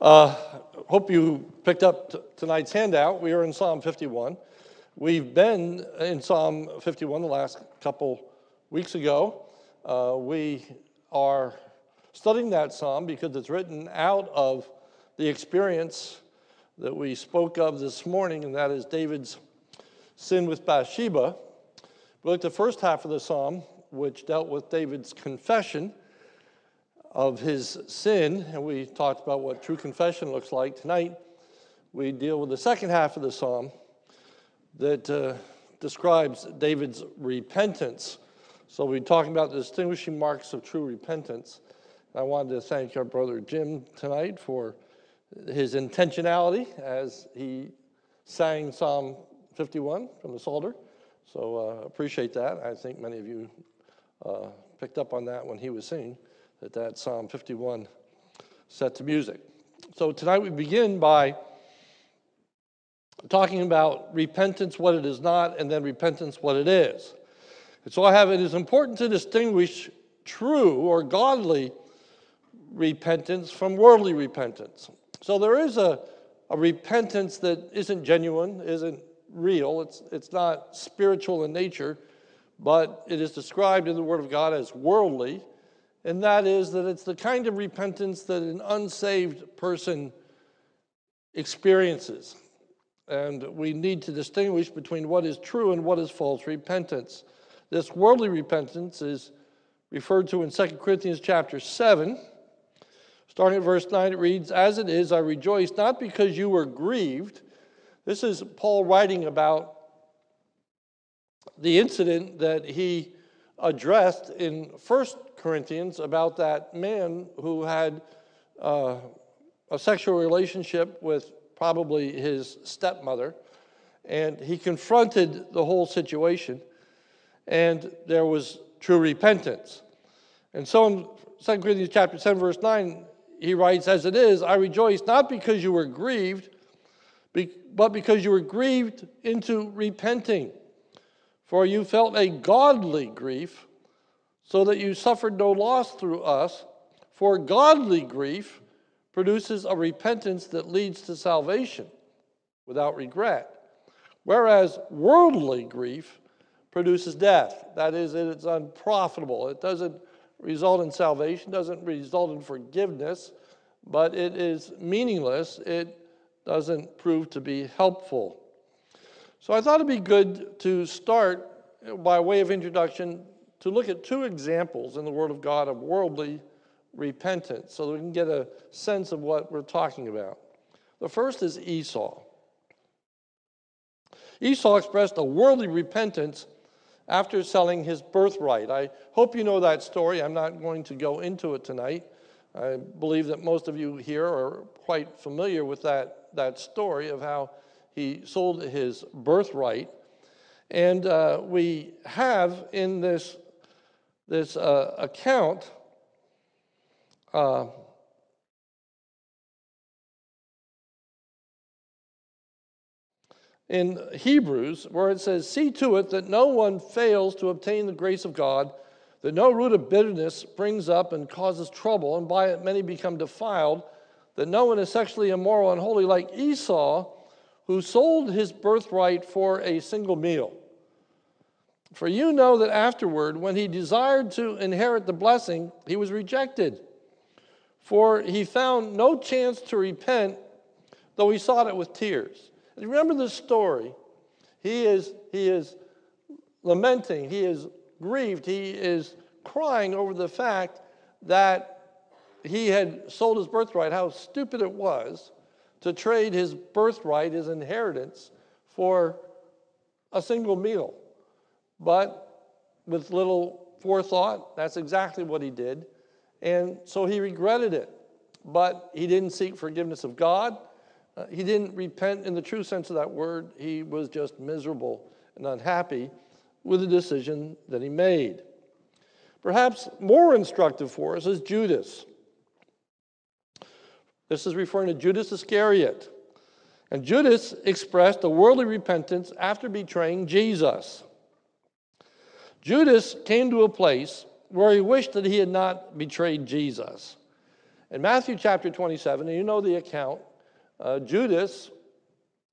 Hope you picked up tonight's handout. We are in Psalm 51. We've been in Psalm 51 the last couple weeks ago. We are studying that psalm because it's written out of the experience that we spoke of this morning, and that is David's sin with Bathsheba. We looked at the first half of the psalm, which dealt with David's confession of his sin, and we talked about what true confession looks like. Tonight, we deal with the second half of the psalm that describes David's repentance. So we're talking about the distinguishing marks of true repentance. I wanted to thank our brother Jim tonight for his intentionality as he sang Psalm 51 from the Psalter. So appreciate that. I think many of you picked up on that when he was singing, that Psalm 51 set to music. So tonight we begin by talking about repentance, what it is not, and then repentance, what it is. And so it is important to distinguish true or godly repentance from worldly repentance. So there is a repentance that isn't genuine, isn't real. It's not spiritual in nature, but it is described in the Word of God as worldly, and that is that it's the kind of repentance that an unsaved person experiences. And we need to distinguish between what is true and what is false repentance. This worldly repentance is referred to in 2 Corinthians chapter 7. Starting at verse 9, it reads, "As it is, I rejoice, not because you were grieved." This is Paul writing about the incident that he addressed in 1 Corinthians about that man who had a sexual relationship with probably his stepmother, and he confronted the whole situation, and there was true repentance. And so in 2 Corinthians chapter 7, verse 9, he writes, "As it is, I rejoice, not because you were grieved, but because you were grieved into repenting. For you felt a godly grief, so that you suffered no loss through us. For godly grief produces a repentance that leads to salvation without regret, whereas worldly grief produces death." That is, it's unprofitable. It doesn't result in salvation, doesn't result in forgiveness, but it is meaningless. It doesn't prove to be helpful. So I thought it'd be good to start, by way of introduction, to look at two examples in the Word of God of worldly repentance so that we can get a sense of what we're talking about. The first is Esau. Esau expressed a worldly repentance after selling his birthright. I hope you know that story. I'm not going to go into it tonight. I believe that most of you here are quite familiar with that story of how he sold his birthright. And we have in this account in Hebrews, where it says, "See to it that no one fails to obtain the grace of God, that no root of bitterness springs up and causes trouble, and by it many become defiled, that no one is sexually immoral and unholy like Esau, who sold his birthright for a single meal. For you know that afterward, when he desired to inherit the blessing, he was rejected. For he found no chance to repent, though he sought it with tears." And you remember this story. He is lamenting. He is grieved. He is crying over the fact that he had sold his birthright, how stupid it was to trade his birthright, his inheritance, for a single meal. But with little forethought, that's exactly what he did. And so he regretted it. But he didn't seek forgiveness of God. He didn't repent in the true sense of that word. He was just miserable and unhappy with the decision that he made. Perhaps more instructive for us is Judas. This is referring to Judas Iscariot. And Judas expressed a worldly repentance after betraying Jesus. Judas came to a place where he wished that he had not betrayed Jesus. In Matthew chapter 27, and you know the account, Judas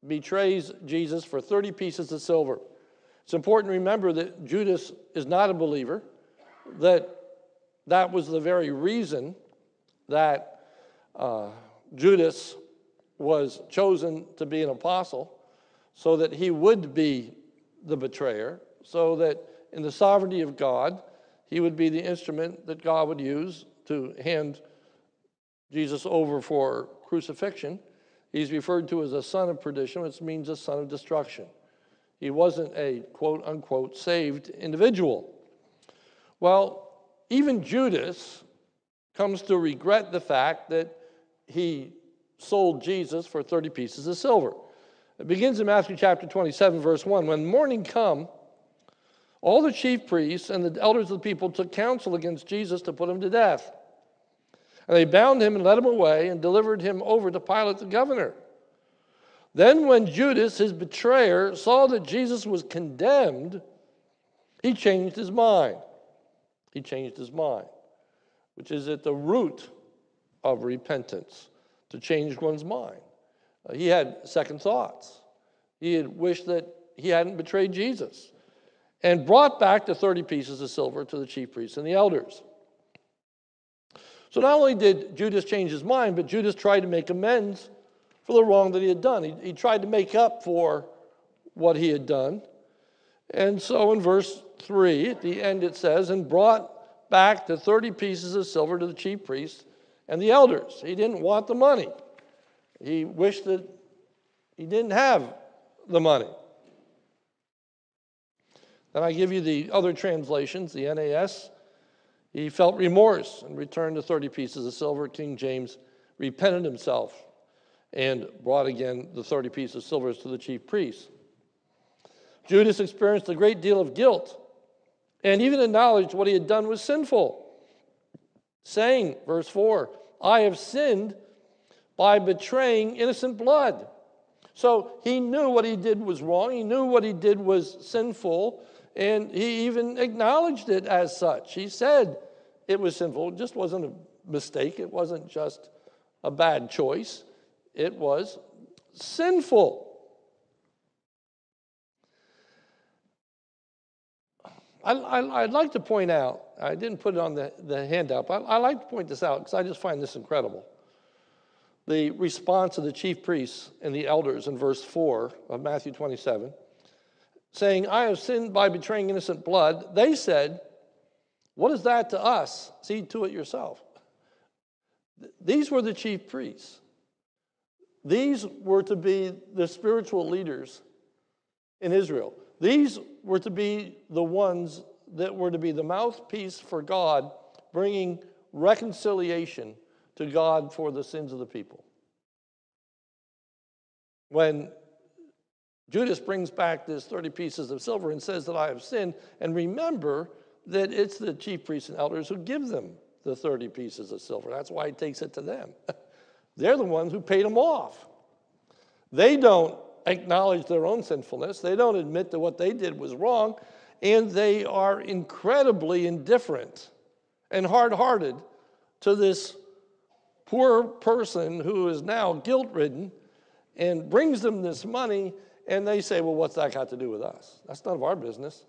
betrays Jesus for 30 pieces of silver. It's important to remember that Judas is not a believer, that was the very reason that Judas was chosen to be an apostle, so that he would be the betrayer, so that in the sovereignty of God, he would be the instrument that God would use to hand Jesus over for crucifixion. He's referred to as a son of perdition, which means a son of destruction. He wasn't a quote-unquote saved individual. Well, even Judas comes to regret the fact that he sold Jesus for 30 pieces of silver. It begins in Matthew chapter 27, verse 1. When morning come, all the chief priests and the elders of the people took counsel against Jesus to put him to death. And they bound him and led him away and delivered him over to Pilate the governor. Then when Judas, his betrayer, saw that Jesus was condemned, he changed his mind. He changed his mind, which is at the root of repentance, to change one's mind. He had second thoughts. He had wished that he hadn't betrayed Jesus, and brought back the 30 pieces of silver to the chief priests and the elders. So not only did Judas change his mind, but Judas tried to make amends for the wrong that he had done. He tried to make up for what he had done. And so in verse 3, at the end it says, and brought back the 30 pieces of silver to the chief priests and the elders. He didn't want the money. He wished that he didn't have the money. Then I give you the other translations, the NAS. He felt remorse and returned the 30 pieces of silver. King James repented himself and brought again the 30 pieces of silver to the chief priests. Judas experienced a great deal of guilt and even acknowledged what he had done was sinful, saying, verse 4, I have sinned by betraying innocent blood. So he knew what he did was wrong. He knew what he did was sinful. And he even acknowledged it as such. He said it was sinful. It just wasn't a mistake. It wasn't just a bad choice. It was sinful. I'd like to point out, I didn't put it on the handout, but I'd like to point this out because I just find this incredible. The response of the chief priests and the elders in verse 4 of Matthew 27, saying, I have sinned by betraying innocent blood. They said, what is that to us? See to it yourself. These were the chief priests. These were to be the spiritual leaders in Israel. These were to be the ones that were to be the mouthpiece for God, bringing reconciliation to God for the sins of the people. When Judas brings back this 30 pieces of silver and says that I have sinned, and remember that it's the chief priests and elders who give them the 30 pieces of silver. That's why he takes it to them. They're the ones who paid him off. They don't acknowledge their own sinfulness. They don't admit that what they did was wrong, and they are incredibly indifferent and hard-hearted to this poor person who is now guilt-ridden and brings them this money, and they say, well, what's that got to do with us? That's none of our business.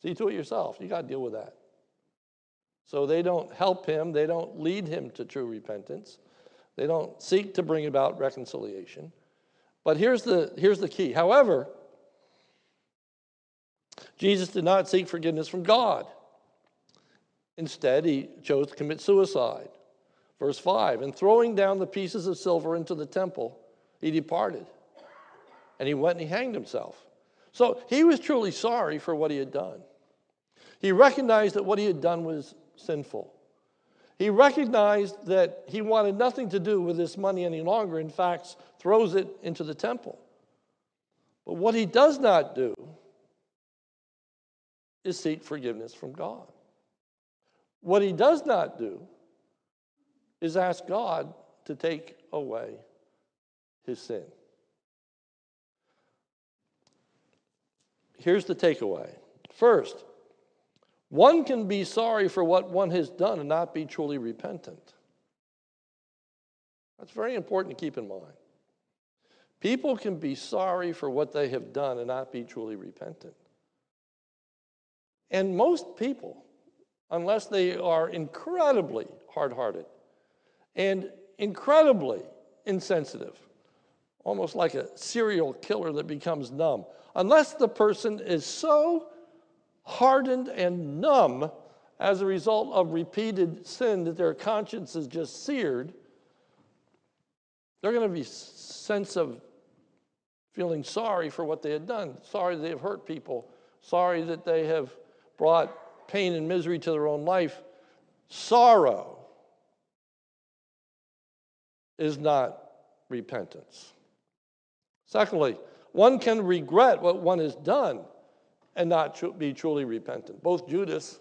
See to it yourself. You got to deal with that. So they don't help him. They don't lead him to true repentance. They don't seek to bring about reconciliation. But here's the key. However, Jesus did not seek forgiveness from God. Instead, he chose to commit suicide. Verse 5, and throwing down the pieces of silver into the temple, he departed. And he went and he hanged himself. So he was truly sorry for what he had done. He recognized that what he had done was sinful. He recognized that he wanted nothing to do with this money any longer. In fact, throws it into the temple. But what he does not do is seek forgiveness from God. What he does not do is ask God to take away his sin. Here's the takeaway. First, one can be sorry for what one has done and not be truly repentant. That's very important to keep in mind. People can be sorry for what they have done and not be truly repentant. And most people, unless they are incredibly hard-hearted and incredibly insensitive, almost like a serial killer that becomes numb, unless the person is so hardened and numb as a result of repeated sin that their conscience is just seared, they're going to be sense of feeling sorry for what they had done, sorry they have hurt people, sorry that they have brought pain and misery to their own life. Sorrow is not repentance. Secondly, one can regret what one has done and not be truly repentant. Both Judas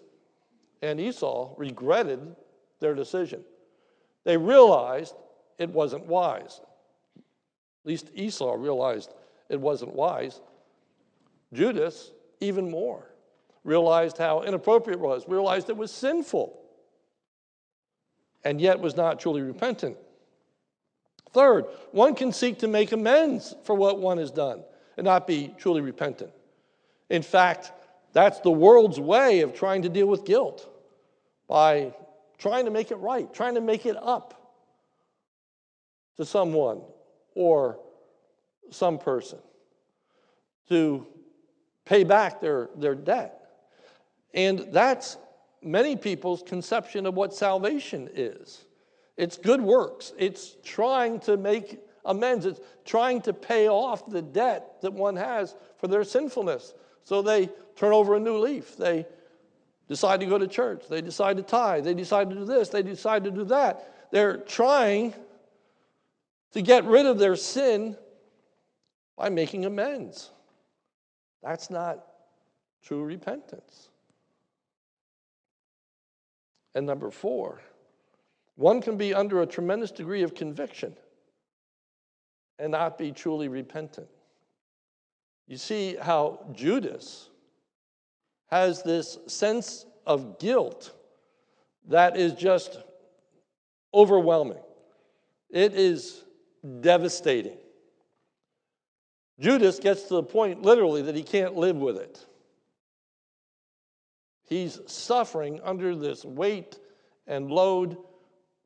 and Esau regretted their decision. They realized it wasn't wise. At least Esau realized it wasn't wise. Judas, even more, realized how inappropriate it was, realized it was sinful, and yet was not truly repentant. Third, one can seek to make amends for what one has done and not be truly repentant. In fact, that's the world's way of trying to deal with guilt, by trying to make it right, trying to make it up to someone or some person to pay back their debt. And that's many people's conception of what salvation is. It's good works. It's trying to make amends. It's trying to pay off the debt that one has for their sinfulness. So they turn over a new leaf. They decide to go to church. They decide to tithe. They decide to do this. They decide to do that. They're trying to get rid of their sin by making amends. That's not true repentance. And number four, one can be under a tremendous degree of conviction and not be truly repentant. You see how Judas has this sense of guilt that is just overwhelming. It is devastating. Judas gets to the point, literally, that he can't live with it. He's suffering under this weight and load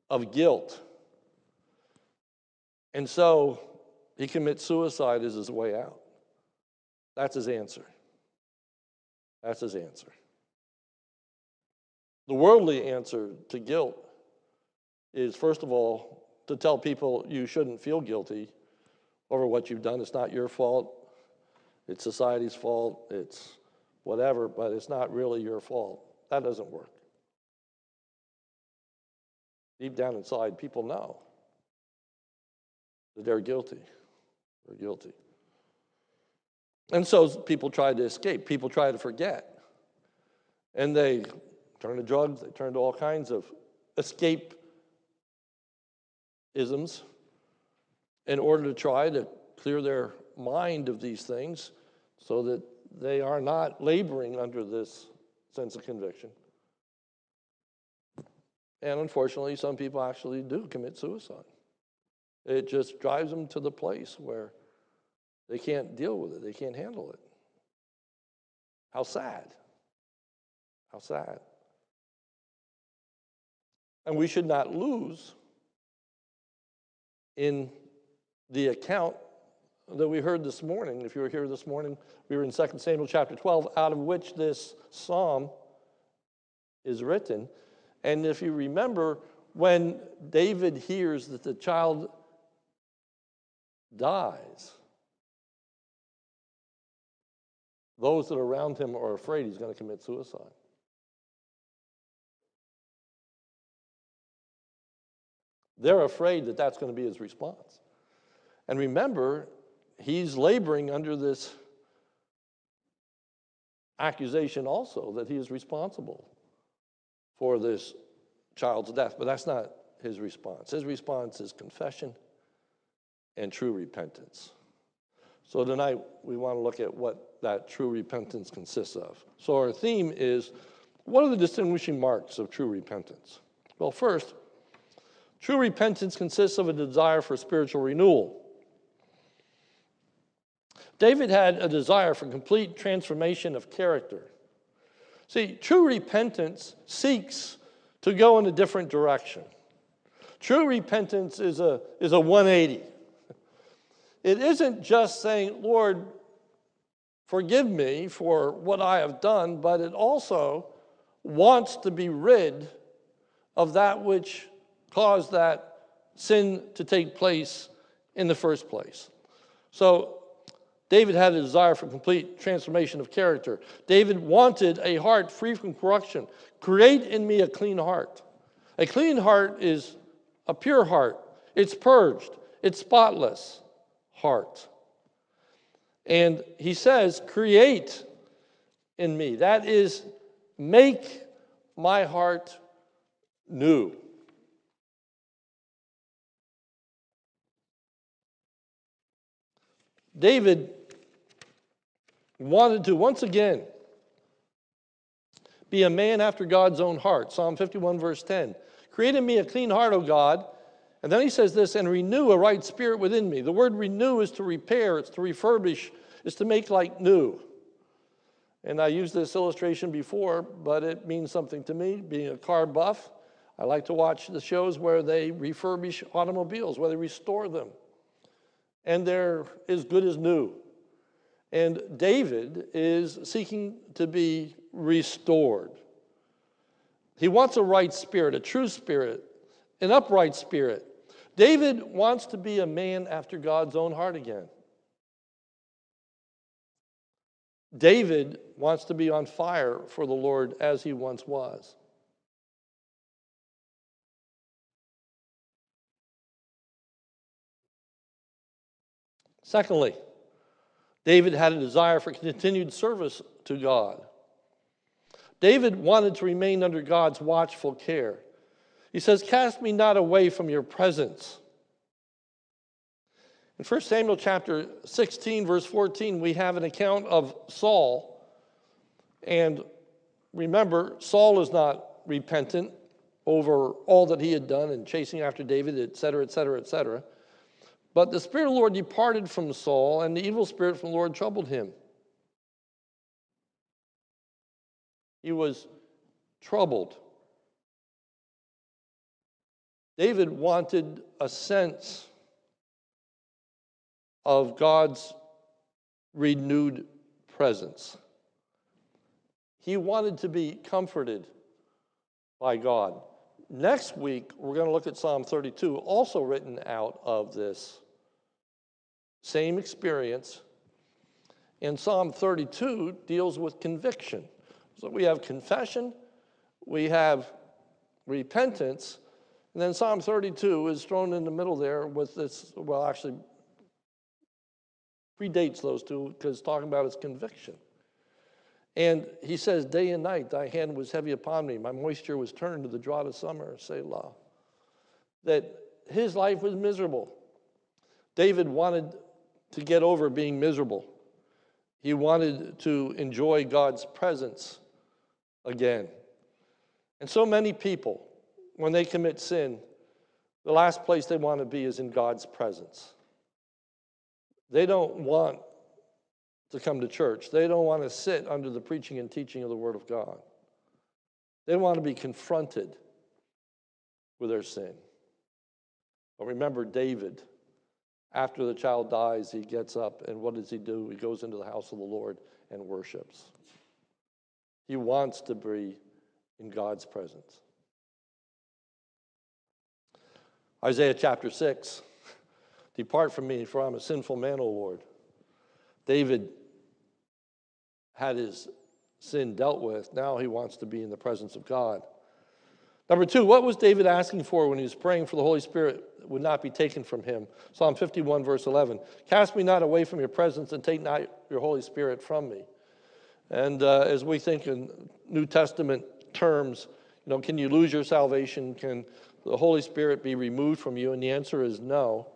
of guilt. And so he commits suicide as his way out. That's his answer. That's his answer. The worldly answer to guilt is, first of all, to tell people you shouldn't feel guilty over what you've done. It's not your fault. It's society's fault. It's whatever, but it's not really your fault. That doesn't work. Deep down inside, people know that they're guilty. They're guilty. And so people try to escape. People try to forget. And they turn to drugs. They turn to all kinds of escape-isms in order to try to clear their mind of these things so that they are not laboring under this sense of conviction. And unfortunately, some people actually do commit suicide. It just drives them to the place where they can't deal with it. They can't handle it. How sad. How sad. And we should not lose in the account that we heard this morning. If you were here this morning, we were in 2 Samuel chapter 12, out of which this psalm is written. And if you remember, when David hears that the child dies, those that are around him are afraid he's going to commit suicide. They're afraid that that's going to be his response. And remember, he's laboring under this accusation also that he is responsible for this child's death. But that's not his response. His response is confession and true repentance. So tonight, we want to look at what that true repentance consists of. So our theme is, what are the distinguishing marks of true repentance? Well, first, True repentance consists of a desire for spiritual renewal. David had a desire for complete transformation of character. See, true repentance seeks to go in a different direction. True repentance is a 180. It isn't just saying, Lord, forgive me for what I have done, but it also wants to be rid of that which caused that sin to take place in the first place. So, David had a desire for complete transformation of character. David wanted a heart free from corruption. Create in me a clean heart. A clean heart is a pure heart. It's purged. It's spotless heart. And he says, create in me. That is, make my heart new. David wanted to once again be a man after God's own heart. Psalm 51, verse 10. Create in me a clean heart, O God. And then he says this, and renew a right spirit within me. The word renew is to repair, it's to refurbish, it's to make like new. And I used this illustration before, but it means something to me. Being a car buff, I like to watch the shows where they refurbish automobiles, where they restore them. And they're as good as new. And David is seeking to be restored. He wants a right spirit, a true spirit, an upright spirit. David wants to be a man after God's own heart again. David wants to be on fire for the Lord as he once was. Secondly, David had a desire for continued service to God. David wanted to remain under God's watchful care. He says, cast me not away from your presence. In 1 Samuel chapter 16, verse 14, we have an account of Saul. And remember, Saul is not repentant over all that he had done and chasing after David, et cetera, et cetera, et cetera. But the Spirit of the Lord departed from Saul, and the evil spirit from the Lord troubled him. He was troubled. David wanted a sense of God's renewed presence. He wanted to be comforted by God. Next week, we're going to look at Psalm 32, also written out of this same experience. And Psalm 32 deals with conviction. So we have confession, we have repentance, and then Psalm 32 is thrown in the middle there with this, well, actually predates those two because talking about his conviction. And he says, day and night, thy hand was heavy upon me. My moisture was turned to the drought of summer, Selah. That his life was miserable. David wanted to get over being miserable. He wanted to enjoy God's presence again. And so many people, when they commit sin, the last place they want to be is in God's presence. They don't want to come to church. They don't want to sit under the preaching and teaching of the Word of God. They want to be confronted with their sin. But remember David, after the child dies, he gets up, and what does he do? He goes into the house of the Lord and worships. He wants to be in God's presence. Isaiah chapter 6, depart from me, for I'm a sinful man, O Lord. David had his sin dealt with. Now he wants to be in the presence of God. Number two, what was David asking for when he was praying for the Holy Spirit would not be taken from him? Psalm 51, verse 11. Cast me not away from your presence and take not your Holy Spirit from me. And as we think in New Testament terms, you know, can you lose your salvation? Can the Holy Spirit be removed from you? And the answer is no.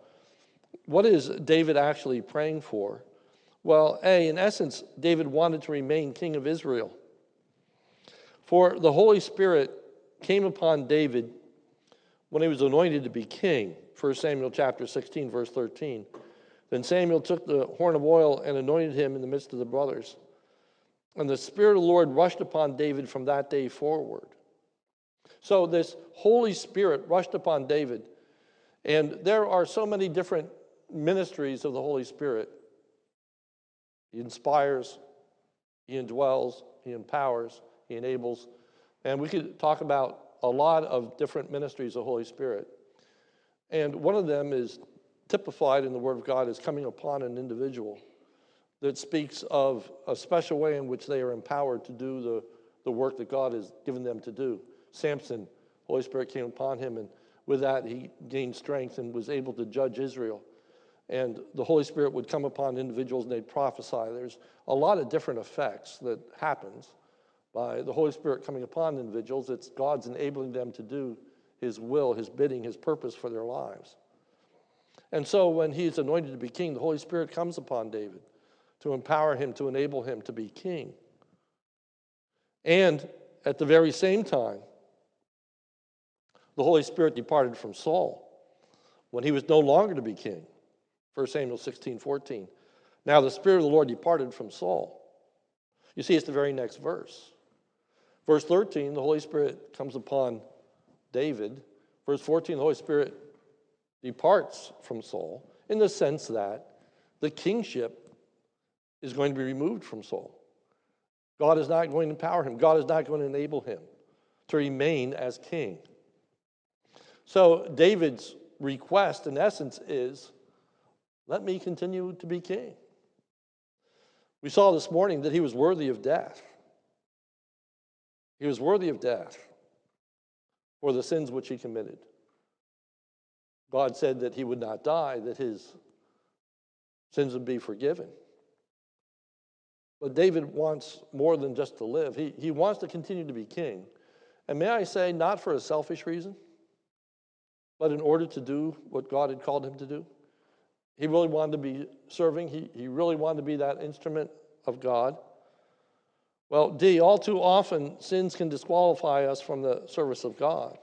What is David actually praying for? Well, in essence, David wanted to remain king of Israel. For the Holy Spirit came upon David when he was anointed to be king, 1 Samuel chapter 16, verse 13. Then Samuel took the horn of oil and anointed him in the midst of the brothers. And the Spirit of the Lord rushed upon David from that day forward. So this Holy Spirit rushed upon David. And there are so many different ministries of the Holy Spirit. He inspires, he indwells, he empowers, he enables. And we could talk about a lot of different ministries of the Holy Spirit. And one of them is typified in the Word of God as coming upon an individual that speaks of a special way in which they are empowered to do the work that God has given them to do. Samson, Holy Spirit came upon him, and with that he gained strength and was able to judge Israel. And the Holy Spirit would come upon individuals and they'd prophesy. There's a lot of different effects that happens by the Holy Spirit coming upon individuals. It's God's enabling them to do his will, his bidding, his purpose for their lives. And so when he's anointed to be king, the Holy Spirit comes upon David to empower him, to enable him to be king. And at the very same time, the Holy Spirit departed from Saul when he was no longer to be king. 1 Samuel 16, 14. Now the Spirit of the Lord departed from Saul. You see, it's the very next verse. Verse 13, the Holy Spirit comes upon David. Verse 14, the Holy Spirit departs from Saul in the sense that the kingship is going to be removed from Saul. God is not going to empower him. God is not going to enable him to remain as king. So David's request, in essence, is, let me continue to be king. We saw this morning that he was worthy of death. He was worthy of death for the sins which he committed. God said that he would not die, that his sins would be forgiven. But David wants more than just to live. He wants to continue to be king. And may I say, not for a selfish reason, but in order to do what God had called him to do. He really wanted to be serving. He really wanted to be that instrument of God. Well, all too often, sins can disqualify us from the service of God.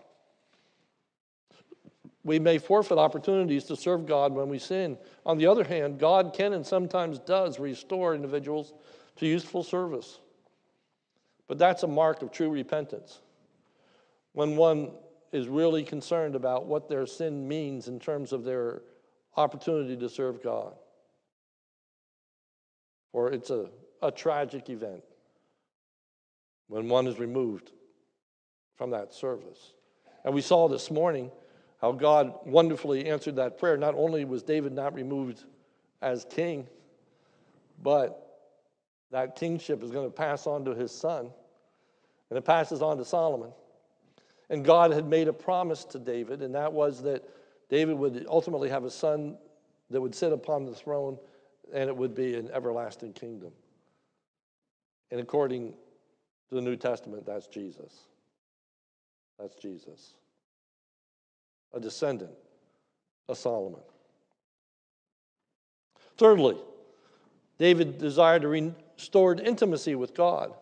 We may forfeit opportunities to serve God when we sin. On the other hand, God can and sometimes does restore individuals to useful service. But that's a mark of true repentance. When one is really concerned about what their sin means in terms of their opportunity to serve God. Or it's a tragic event when one is removed from that service. And we saw this morning how God wonderfully answered that prayer. Not only was David not removed as king, but that kingship is going to pass on to his son, and it passes on to Solomon. And God had made a promise to David, and that was that David would ultimately have a son that would sit upon the throne, and it would be an everlasting kingdom. And according to the New Testament, that's Jesus. That's Jesus. A descendant of Solomon. Thirdly, David desired a restored intimacy with God.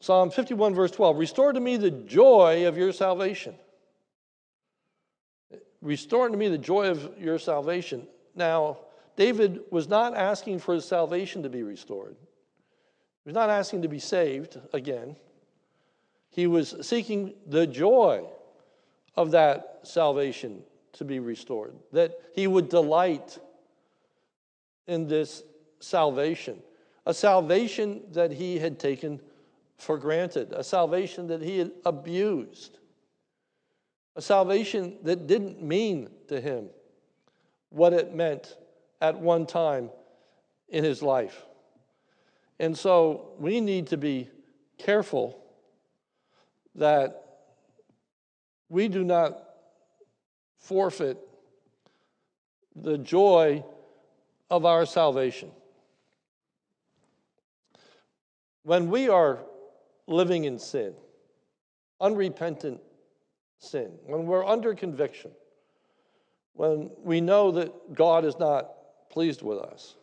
Psalm 51, verse 12, restore to me the joy of your salvation. Restore to me the joy of your salvation. Now, David was not asking for his salvation to be restored. He was not asking to be saved again. He was seeking the joy of that salvation to be restored, that he would delight in this salvation, a salvation that he had taken for granted, a salvation that he had abused, a salvation that didn't mean to him what it meant at one time in his life. And so we need to be careful that we do not forfeit the joy of our salvation. When we are living in sin, unrepentant sin, when we're under conviction, when we know that God is not pleased with us,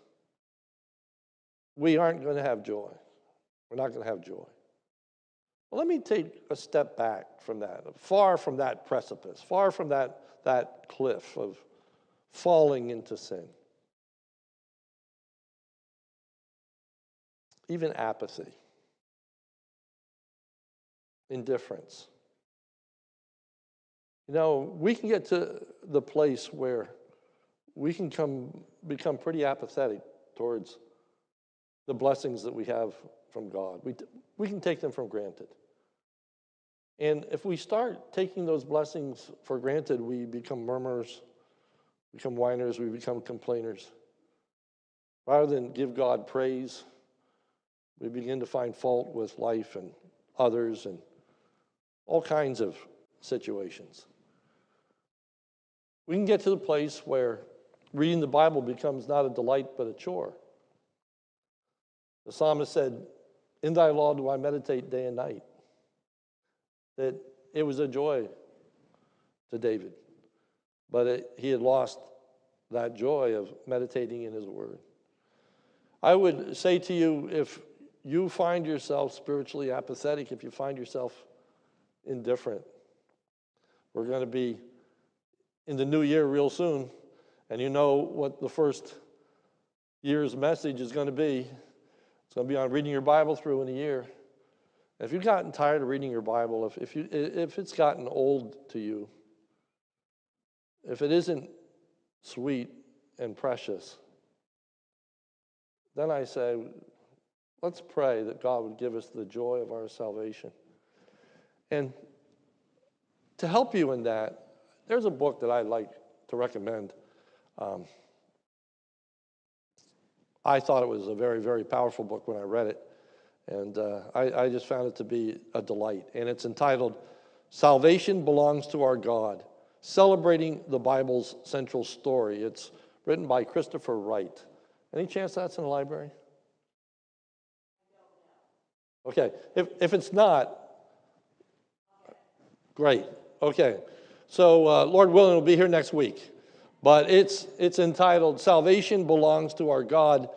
we aren't going to have joy. We're not going to have joy. Well, let me take a step back from that, far from that precipice, far from that cliff of falling into sin. Even apathy, indifference. You know, we can get to the place where we can become pretty apathetic towards the blessings that we have from God. We can take them for granted. And if we start taking those blessings for granted, we become murmurers, become whiners, we become complainers. Rather than give God praise, we begin to find fault with life and others and all kinds of situations. We can get to the place where reading the Bible becomes not a delight but a chore. The psalmist said, "In thy law do I meditate day and night." That it was a joy to David, but he had lost that joy of meditating in his word. I would say to you, if you find yourself spiritually apathetic, if you find yourself indifferent, we're going to be in the new year real soon, and you know what the first year's message is going to be. It's going to be on reading your Bible through in a year. If you've gotten tired of reading your Bible, if it's gotten old to you, if it isn't sweet and precious, then I say, let's pray that God would give us the joy of our salvation. And to help you in that, there's a book that I like to recommend. I thought it was a very, very powerful book when I read it, and I just found it to be a delight. And it's entitled, Salvation Belongs to Our God, Celebrating the Bible's Central Story. It's written by Christopher Wright. Any chance that's in the library? Okay, if it's not, great, okay. So Lord willing, will be here next week. But it's entitled, Salvation Belongs to Our God,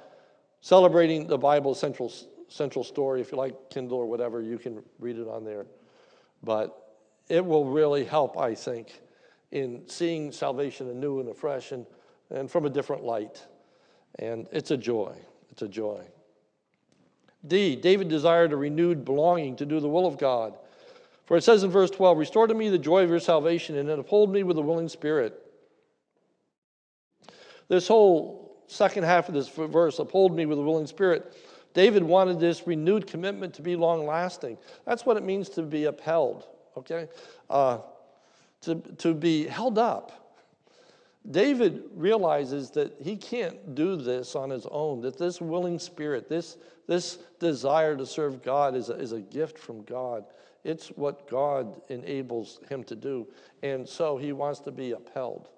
Celebrating the Bible's Central Story. If you like Kindle or whatever, you can read it on there. But it will really help, I think, in seeing salvation anew and afresh and from a different light. And it's a joy. It's a joy. D, David desired a renewed belonging to do the will of God. For it says in verse 12, restore to me the joy of your salvation and uphold me with a willing spirit. This whole second half of this verse, uphold me with a willing spirit. David wanted this renewed commitment to be long-lasting. That's what it means to be upheld, okay? To be held up. David realizes that he can't do this on his own, that this willing spirit, this desire to serve God is a gift from God. It's what God enables him to do, and so he wants to be upheld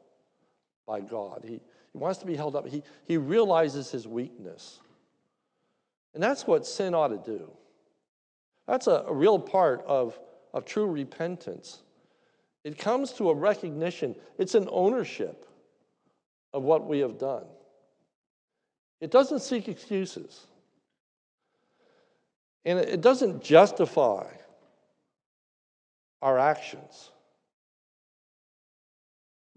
by God. He wants to be held up. He realizes his weakness. And that's what sin ought to do. That's a real part of true repentance. It comes to a recognition. It's an ownership of what we have done. It doesn't seek excuses. And it doesn't justify our actions.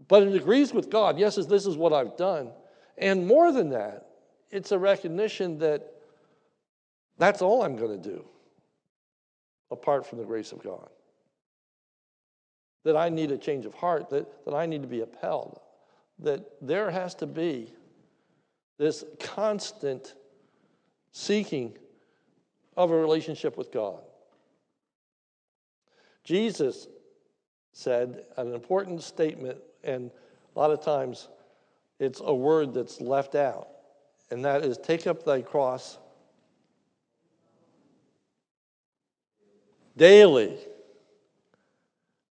But it agrees with God. Yes, this is what I've done. And more than that, it's a recognition that that's all I'm going to do apart from the grace of God. That I need a change of heart, that I need to be upheld, that there has to be this constant seeking of a relationship with God. Jesus said an important statement, and a lot of times it's a word that's left out, and that is, take up thy cross daily.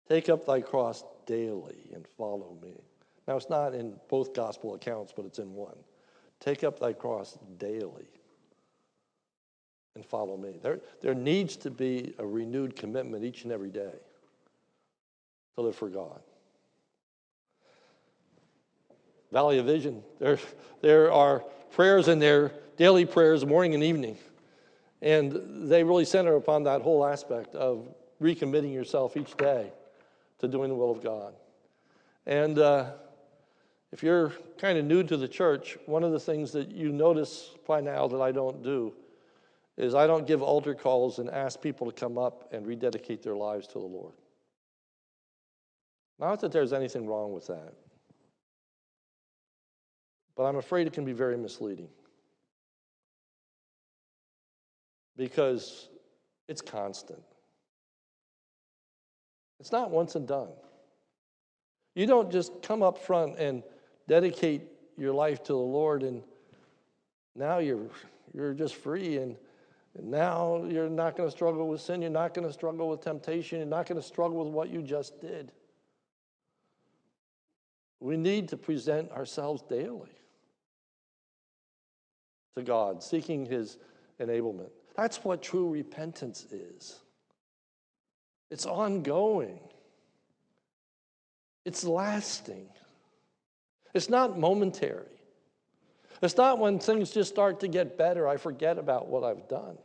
Take up thy cross daily and follow me. Now, it's not in both gospel accounts, but it's in one. Take up thy cross daily and follow me. There needs to be a renewed commitment each and every day to live for God. Valley of Vision, there are prayers in there, daily prayers, morning and evening. And they really center upon that whole aspect of recommitting yourself each day to doing the will of God. And if you're kind of new to the church, one of the things that you notice by now that I don't do is I don't give altar calls and ask people to come up and rededicate their lives to the Lord. Not that there's anything wrong with that, but I'm afraid it can be very misleading because it's constant. It's not once and done. You don't just come up front and dedicate your life to the Lord and now you're just free and now you're not going to struggle with sin, you're not going to struggle with temptation, you're not going to struggle with what you just did. We need to present ourselves daily to God, seeking his enablement. That's what true repentance is. It's ongoing. It's lasting. It's not momentary. It's not when things just start to get better, I forget about what I've done.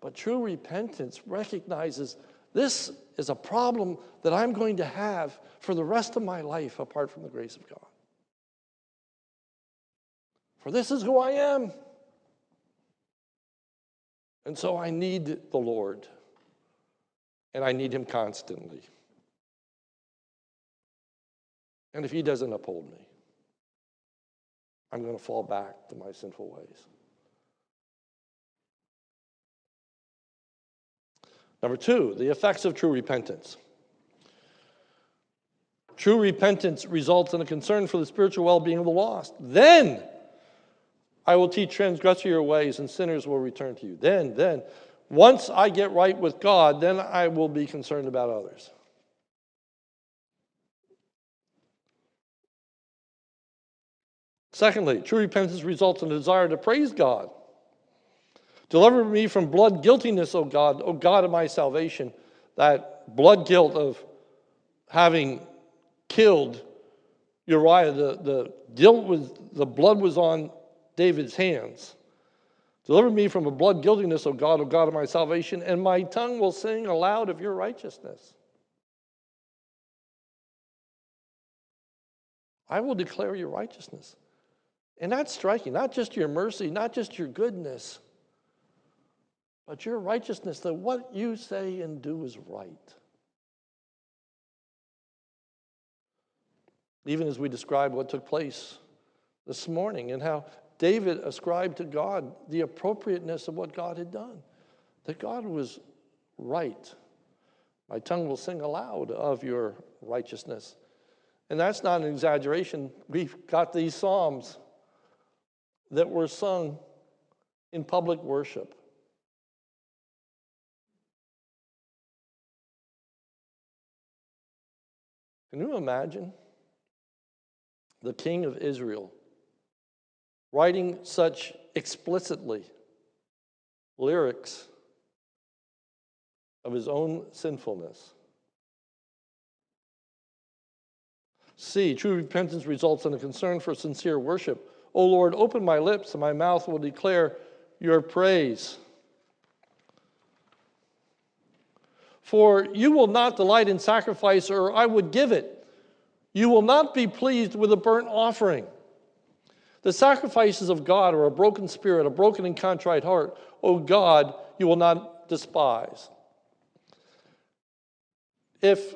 But true repentance recognizes this is a problem that I'm going to have for the rest of my life apart from the grace of God. For this is who I am. And so I need the Lord. And I need him constantly. And if he doesn't uphold me, I'm going to fall back to my sinful ways. Number two, the effects of true repentance. True repentance results in a concern for the spiritual well-being of the lost. Then I will teach transgressors your ways, and sinners will return to you. Then. Once I get right with God, then I will be concerned about others. Secondly, true repentance results in a desire to praise God. Deliver me from blood guiltiness, O God of my salvation. That blood guilt of having killed Uriah, the guilt was, the blood was on David's hands. Deliver me from a blood guiltiness, O God of my salvation, and my tongue will sing aloud of your righteousness. I will declare your righteousness. And that's striking, not just your mercy, not just your goodness, but your righteousness, that what you say and do is right. Even as we describe what took place this morning and how David ascribed to God the appropriateness of what God had done, that God was right. My tongue will sing aloud of your righteousness. And that's not an exaggeration. We've got these psalms that were sung in public worship. Can you imagine the king of Israel writing such explicitly lyrics of his own sinfulness? C, true repentance results in a concern for sincere worship. O Lord, open my lips, and my mouth will declare your praise. For you will not delight in sacrifice, or I would give it. You will not be pleased with a burnt offering. The sacrifices of God are a broken spirit, a broken and contrite heart. O God, you will not despise. If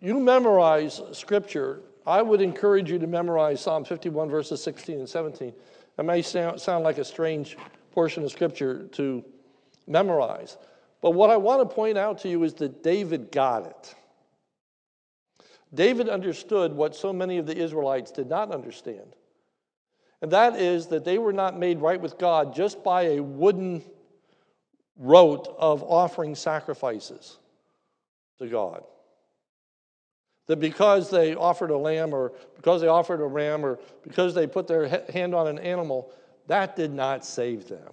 you memorize Scripture, I would encourage you to memorize Psalm 51, verses 16 and 17. It may sound like a strange portion of Scripture to memorize. But what I want to point out to you is that David got it. David understood what so many of the Israelites did not understand. And that is that they were not made right with God just by a wooden rote of offering sacrifices to God. That because they offered a lamb or because they offered a ram or because they put their hand on an animal, that did not save them.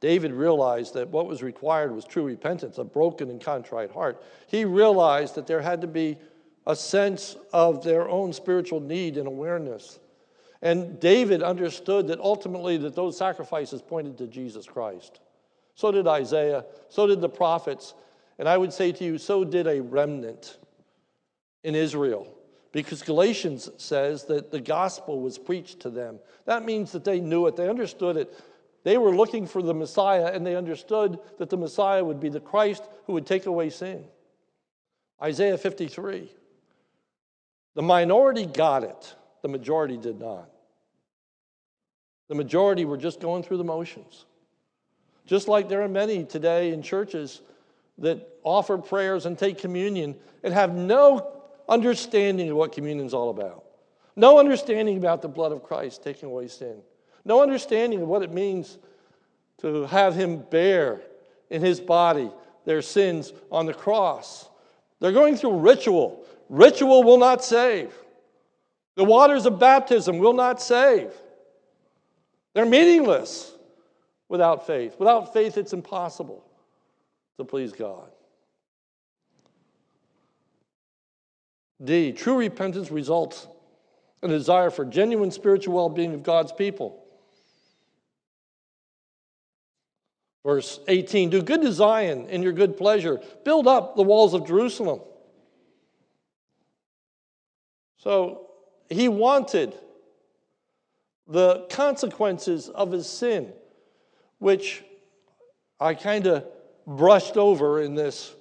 David realized that what was required was true repentance, a broken and contrite heart. He realized that there had to be a sense of their own spiritual need and awareness. And David understood that ultimately that those sacrifices pointed to Jesus Christ. So did Isaiah, so did the prophets, and I would say to you, so did a remnant in Israel, because Galatians says that the gospel was preached to them. That means that they knew it, they understood it. They were looking for the Messiah, and they understood that the Messiah would be the Christ who would take away sin. Isaiah 53. The minority got it. The majority did not. The majority were just going through the motions. Just like there are many today in churches that offer prayers and take communion and have no understanding of what communion is all about. No understanding about the blood of Christ taking away sin. No understanding of what it means to have him bear in his body their sins on the cross. They're going through ritual. Ritual will not save. The waters of baptism will not save. They're meaningless without faith. Without faith, it's impossible to please God. D, true repentance results in a desire for genuine spiritual well-being of God's people. Verse 18, do good to Zion in your good pleasure. Build up the walls of Jerusalem. So, he wanted the consequences of his sin, which I kind of brushed over in this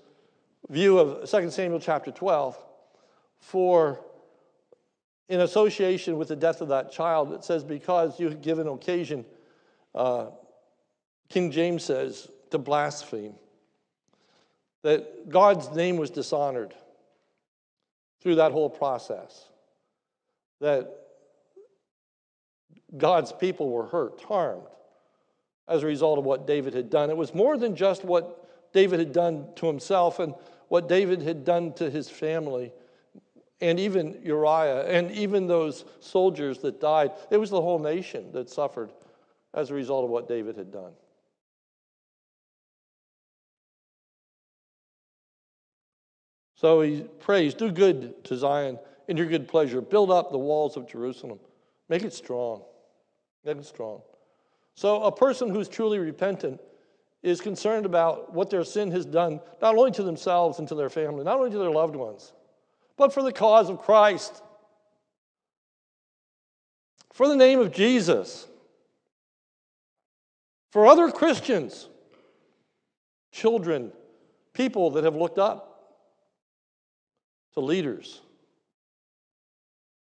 view of 2 Samuel chapter 12 for in association with the death of that child. It says, because you have given occasion, King James says, to blaspheme, that God's name was dishonored through that whole process. That God's people were hurt, harmed, as a result of what David had done. It was more than just what David had done to himself and what David had done to his family and even Uriah and even those soldiers that died. It was the whole nation that suffered as a result of what David had done. So he prays, do good to Zion in your good pleasure, build up the walls of Jerusalem. Make it strong. Make it strong. So a person who's truly repentant is concerned about what their sin has done, not only to themselves and to their family, not only to their loved ones, but for the cause of Christ, for the name of Jesus, for other Christians, children, people that have looked up to leaders.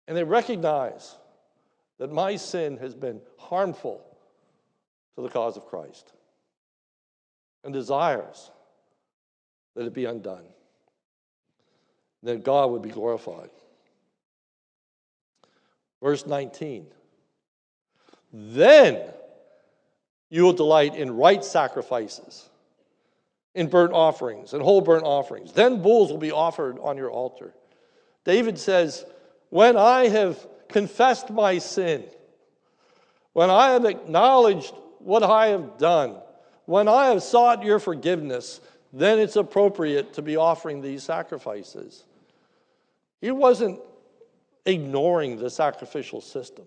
And they recognize that my sin has been harmful to the cause of Christ and desires that it be undone, that God would be glorified. Verse 19, then you will delight in right sacrifices, in burnt offerings, and whole burnt offerings. Then bulls will be offered on your altar. David says, when I have confessed my sin, when I have acknowledged what I have done, when I have sought your forgiveness, then it's appropriate to be offering these sacrifices. He wasn't ignoring the sacrificial system.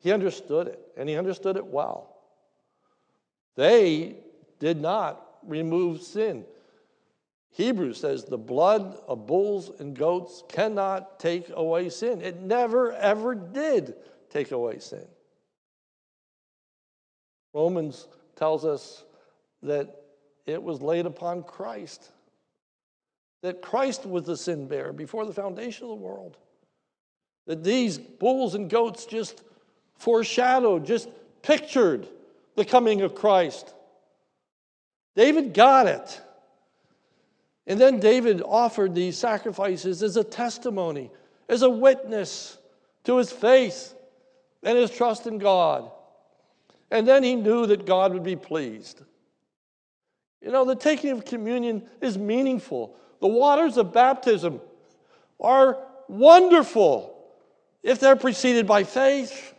He understood it, and he understood it well. They did not remove sin. Hebrews says the blood of bulls and goats cannot take away sin. It never, ever did take away sin. Romans tells us that it was laid upon Christ, that Christ was the sin bearer before the foundation of the world, that these bulls and goats just foreshadowed, just pictured the coming of Christ. David got it. And then David offered these sacrifices as a testimony, as a witness to his faith and his trust in God. And then he knew that God would be pleased. You know, the taking of communion is meaningful. The waters of baptism are wonderful if they're preceded by faith,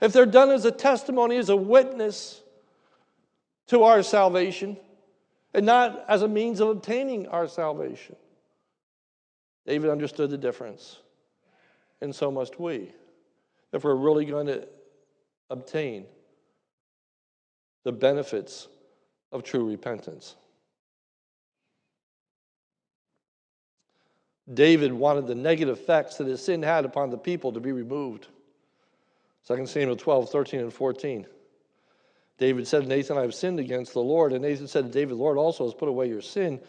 if they're done as a testimony, as a witness to our salvation. and not as a means of obtaining our salvation. David understood the difference, and so must we, if we're really going to obtain the benefits of true repentance. David wanted the negative effects that his sin had upon the people to be removed. 2 Samuel 12, 13, and 14. David said to Nathan, I have sinned against the Lord. And Nathan said to David, the Lord also has put away your sin.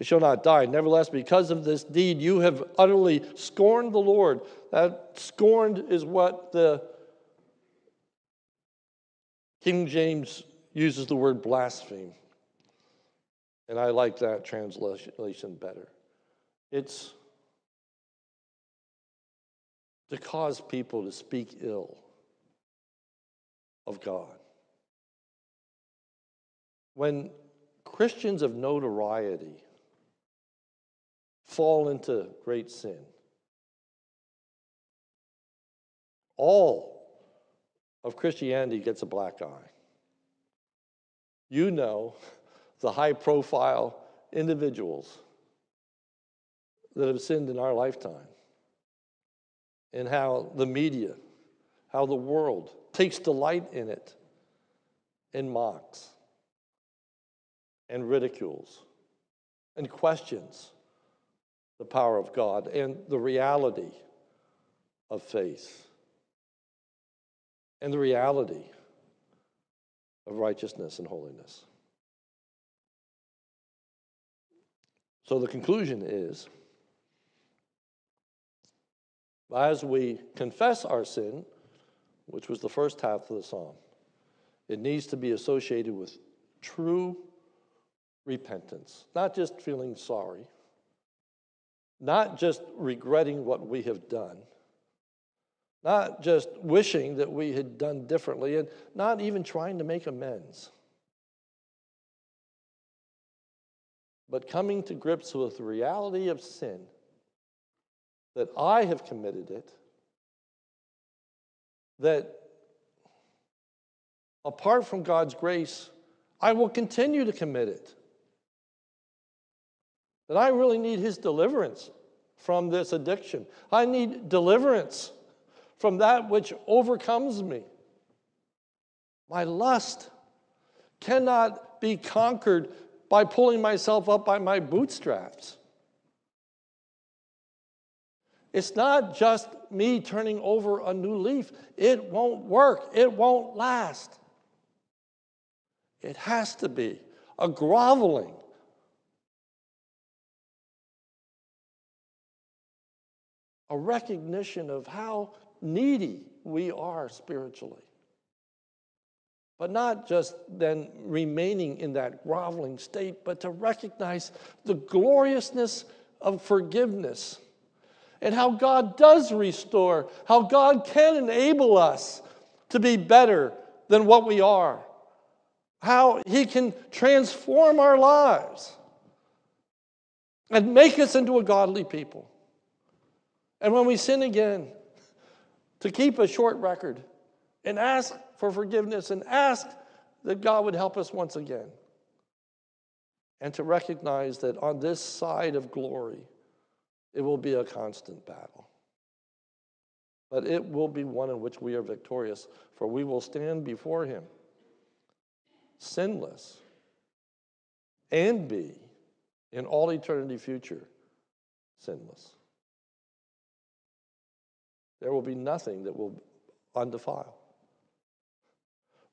It shall not die. Nevertheless, because of this deed, you have utterly scorned the Lord. That scorned is what the King James uses the word blaspheme. And I like that translation better. It's to cause people to speak ill of God. When Christians of notoriety fall into great sin, all of Christianity gets a black eye. You know the high-profile individuals that have sinned in our lifetime, and how the media, how the world takes delight in it and mocks and ridicules and questions the power of God and the reality of faith and the reality of righteousness and holiness. So the conclusion is, as we confess our sin, which was the first half of the psalm, it needs to be associated with true repentance, not just feeling sorry, not just regretting what we have done, not just wishing that we had done differently, and not even trying to make amends, but coming to grips with the reality of sin, that I have committed it, that apart from God's grace, I will continue to commit it, that I really need his deliverance from this addiction. I need deliverance from that which overcomes me. My lust cannot be conquered by pulling myself up by my bootstraps. It's not just me turning over a new leaf. It won't work. It won't last. It has to be a groveling a recognition of how needy we are spiritually. But not just then remaining in that groveling state, but to recognize the gloriousness of forgiveness and how God does restore, how God can enable us to be better than what we are, how he can transform our lives and make us into a godly people. And when we sin again, to keep a short record and ask for forgiveness and ask that God would help us once again, and to recognize that on this side of glory, it will be a constant battle. But it will be one in which we are victorious, for we will stand before him, sinless, and be, in all eternity future, sinless. There will be nothing that will undefiled.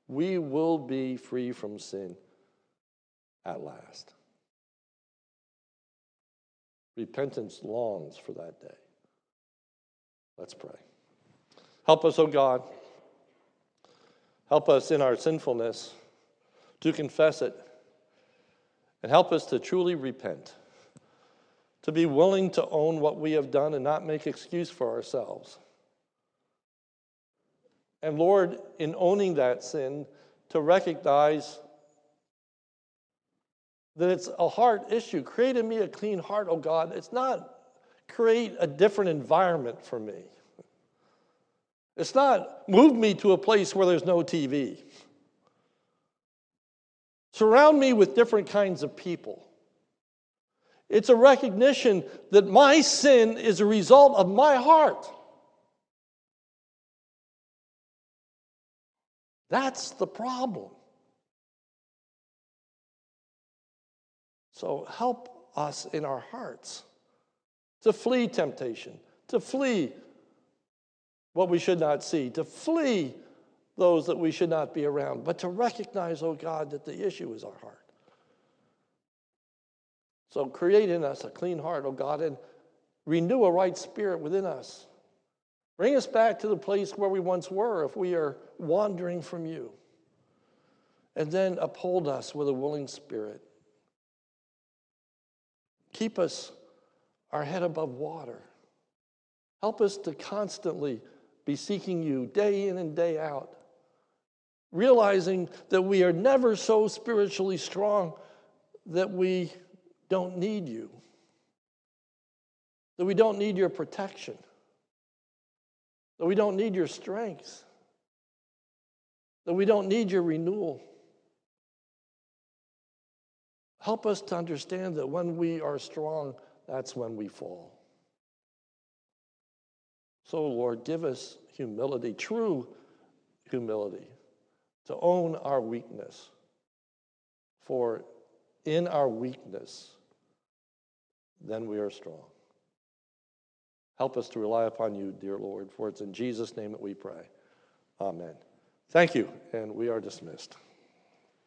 We will be free from sin at last. Repentance longs for that day. Let's pray. Help us, O God. Help us in our sinfulness to confess it, and help us to truly repent, to be willing to own what we have done and not make excuse for ourselves. And Lord, in owning that sin, to recognize that it's a heart issue. Create in me a clean heart, O God. It's not create a different environment for me. It's not move me to a place where there's no TV. Surround me with different kinds of people. It's a recognition that my sin is a result of my heart. That's the problem. So help us in our hearts to flee temptation, to flee what we should not see, to flee those that we should not be around, but to recognize, oh God, that the issue is our heart. So create in us a clean heart, oh God, and renew a right spirit within us. Bring us back to the place where we once were if we are wandering from you. And then uphold us with a willing spirit. Keep us, our head above water. Help us to constantly be seeking you day in and day out, realizing that we are never so spiritually strong that we don't need you, that we don't need your protection, that we don't need your strength, that we don't need your renewal. Help us to understand that when we are strong, that's when we fall. So, Lord, give us humility, true humility, to own our weakness. For in our weakness, then we are strong. Help us to rely upon you, dear Lord, for it's in Jesus' name that we pray. Amen. Thank you, and we are dismissed.